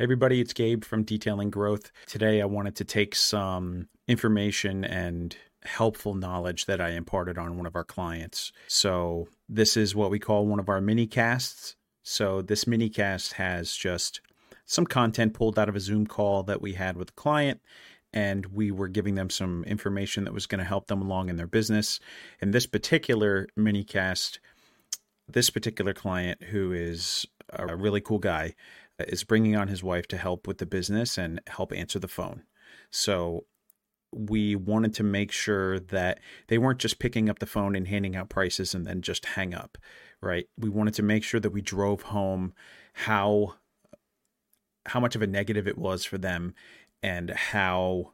Hey everybody, it's Gabe from Detailing Growth. Today I wanted to take some information and helpful knowledge that I imparted on one of our clients. So this is what we call one of our mini casts. So this mini cast has just some content pulled out of a Zoom call that we had with a client, and we were giving them some information that was going to help them along in their business. In this particular mini cast, this particular client, who is a really cool guy, is bringing on his wife to help with the business and help answer the phone. So we wanted to make sure that they weren't just picking up the phone and handing out prices and then just hang up, right? We wanted to make sure that we drove home how much of a negative it was for them and how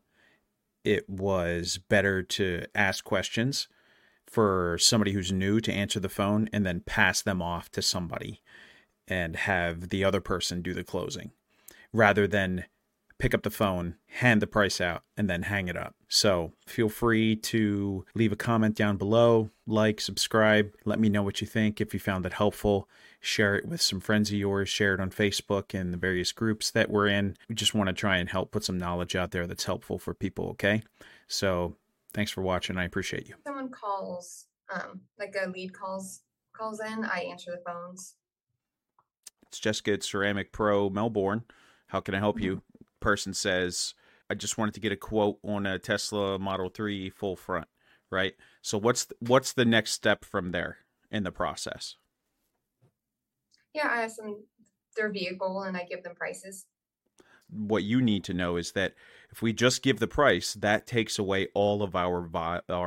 it was better to ask questions for somebody who's new to answer the phone and then pass them off to somebody and have the other person do the closing rather than pick up the phone, hand the price out, and then hang it up. So feel free to leave a comment down below, like, subscribe, let me know what you think. If you found it helpful, share it with some friends of yours, share it on Facebook and the various groups that we're in. We just want to try and help put some knowledge out there that's helpful for people, okay? So thanks for watching. I appreciate you. Someone calls, like a lead calls in, I answer the phones. It's Jessica at Ceramic Pro Melbourne. How can I help you? Person says, I just wanted to get a quote on a Tesla Model 3 full front, right? So what's the next step from there in the process? Yeah, I ask them their vehicle and I give them prices. What you need to know is that if we just give the price, that takes away all of our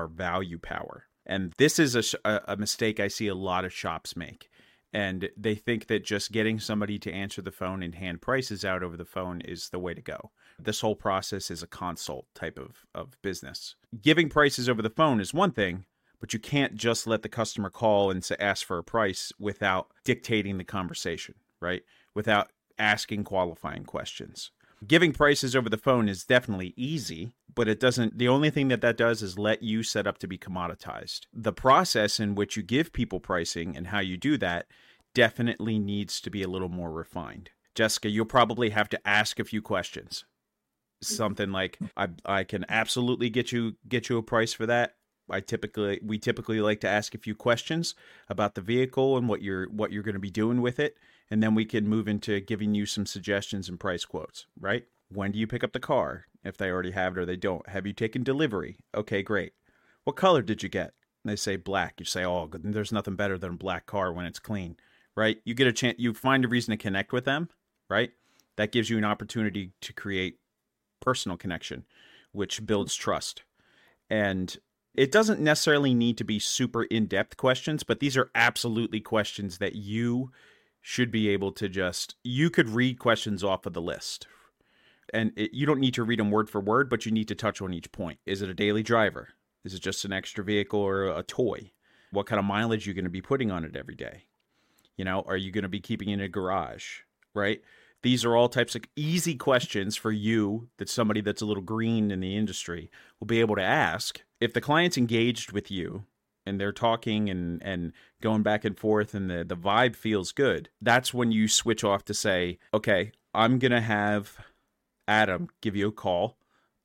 value power. And this is a mistake I see a lot of shops make. And they think that just getting somebody to answer the phone and hand prices out over the phone is the way to go. This whole process is a consult type of business. Giving prices over the phone is one thing, but you can't just let the customer call and ask for a price without dictating the conversation, right? Without asking qualifying questions. Giving prices over the phone is definitely easy, but it doesn't. The only thing that does is let you set up to be commoditized. The process in which you give people pricing and how you do that definitely needs to be a little more refined. Jessica, you'll probably have to ask a few questions. Something like, I can absolutely get you a price for that. We typically like to ask a few questions about the vehicle and what you're going to be doing with it. And then we can move into giving you some suggestions and price quotes, right? When do you pick up the car? If they already have it or they don't. Have you taken delivery? Okay, great. What color did you get? And they say black. You say, oh, there's nothing better than a black car when it's clean, right? You get a chance, you find a reason to connect with them, right? That gives you an opportunity to create personal connection, which builds trust. And it doesn't necessarily need to be super in-depth questions, but these are absolutely questions that you should be able to you could read questions off of the list, and you don't need to read them word for word, but you need to touch on each point. Is it a daily driver? Is it just an extra vehicle or a toy? What kind of mileage are you going to be putting on it every day? You know, are you going to be keeping it in a garage, right? These are all types of easy questions for you that somebody that's a little green in the industry will be able to ask. If the client's engaged with you, and they're talking and going back and forth, and the vibe feels good, that's when you switch off to say, okay, I'm going to have Adam give you a call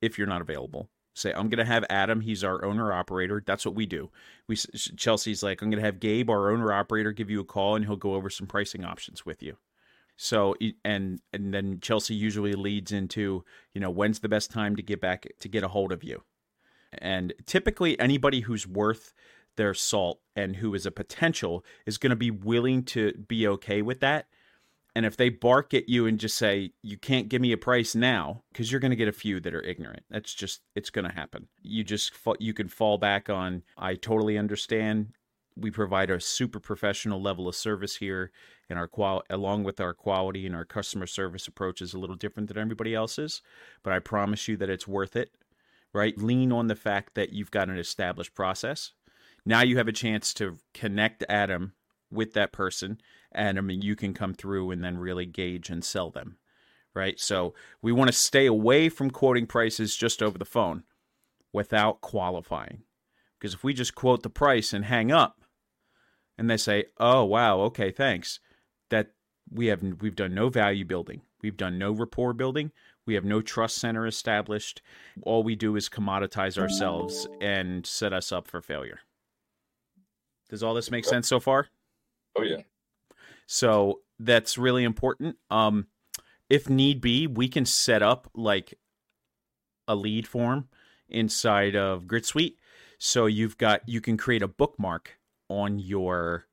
if you're not available. Say, I'm going to have Adam. He's our owner-operator. That's what we do. Chelsea's like, I'm going to have Gabe, our owner-operator, give you a call, and he'll go over some pricing options with you. So, and then Chelsea usually leads into, you know, when's the best time to get a hold of you? And typically anybody who's worth their salt and who is a potential is going to be willing to be okay with that. And if they bark at you and just say, you can't give me a price now, because you're going to get a few that are ignorant. That's just, it's going to happen. You can fall back on, I totally understand. We provide a super professional level of service here, and along with our quality and our customer service approach is a little different than everybody else's, but I promise you that it's worth it, right? Lean on the fact that you've got an established process. Now you have a chance to connect Adam with that person, and I mean, you can come through and then really gauge and sell them, right? So we want to stay away from quoting prices just over the phone without qualifying, because if we just quote the price and hang up, and they say, "Oh wow, okay, thanks," that we've done no value building. We've done no rapport building. We have no trust center established. All we do is commoditize ourselves and set us up for failure. Does all this make sense so far? Oh, yeah. So that's really important. If need be, we can set up like a lead form inside of Grit Suite. So you can create a bookmark on your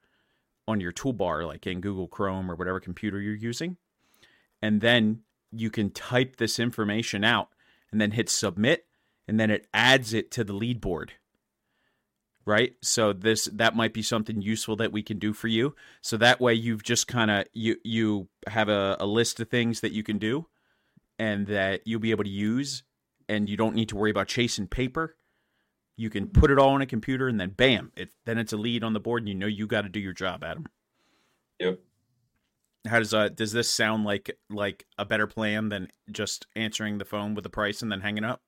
toolbar, like in Google Chrome or whatever computer you're using. And then you can type this information out and then hit submit, and then it adds it to the lead board. Right? So that might be something useful that we can do for you. So that way you've just kind of, you have a list of things that you can do and that you'll be able to use, and you don't need to worry about chasing paper. You can put it all on a computer, and then bam, then it's a lead on the board, and you know you got to do your job, Adam. Yep. How does this sound like a better plan than just answering the phone with the price and then hanging up?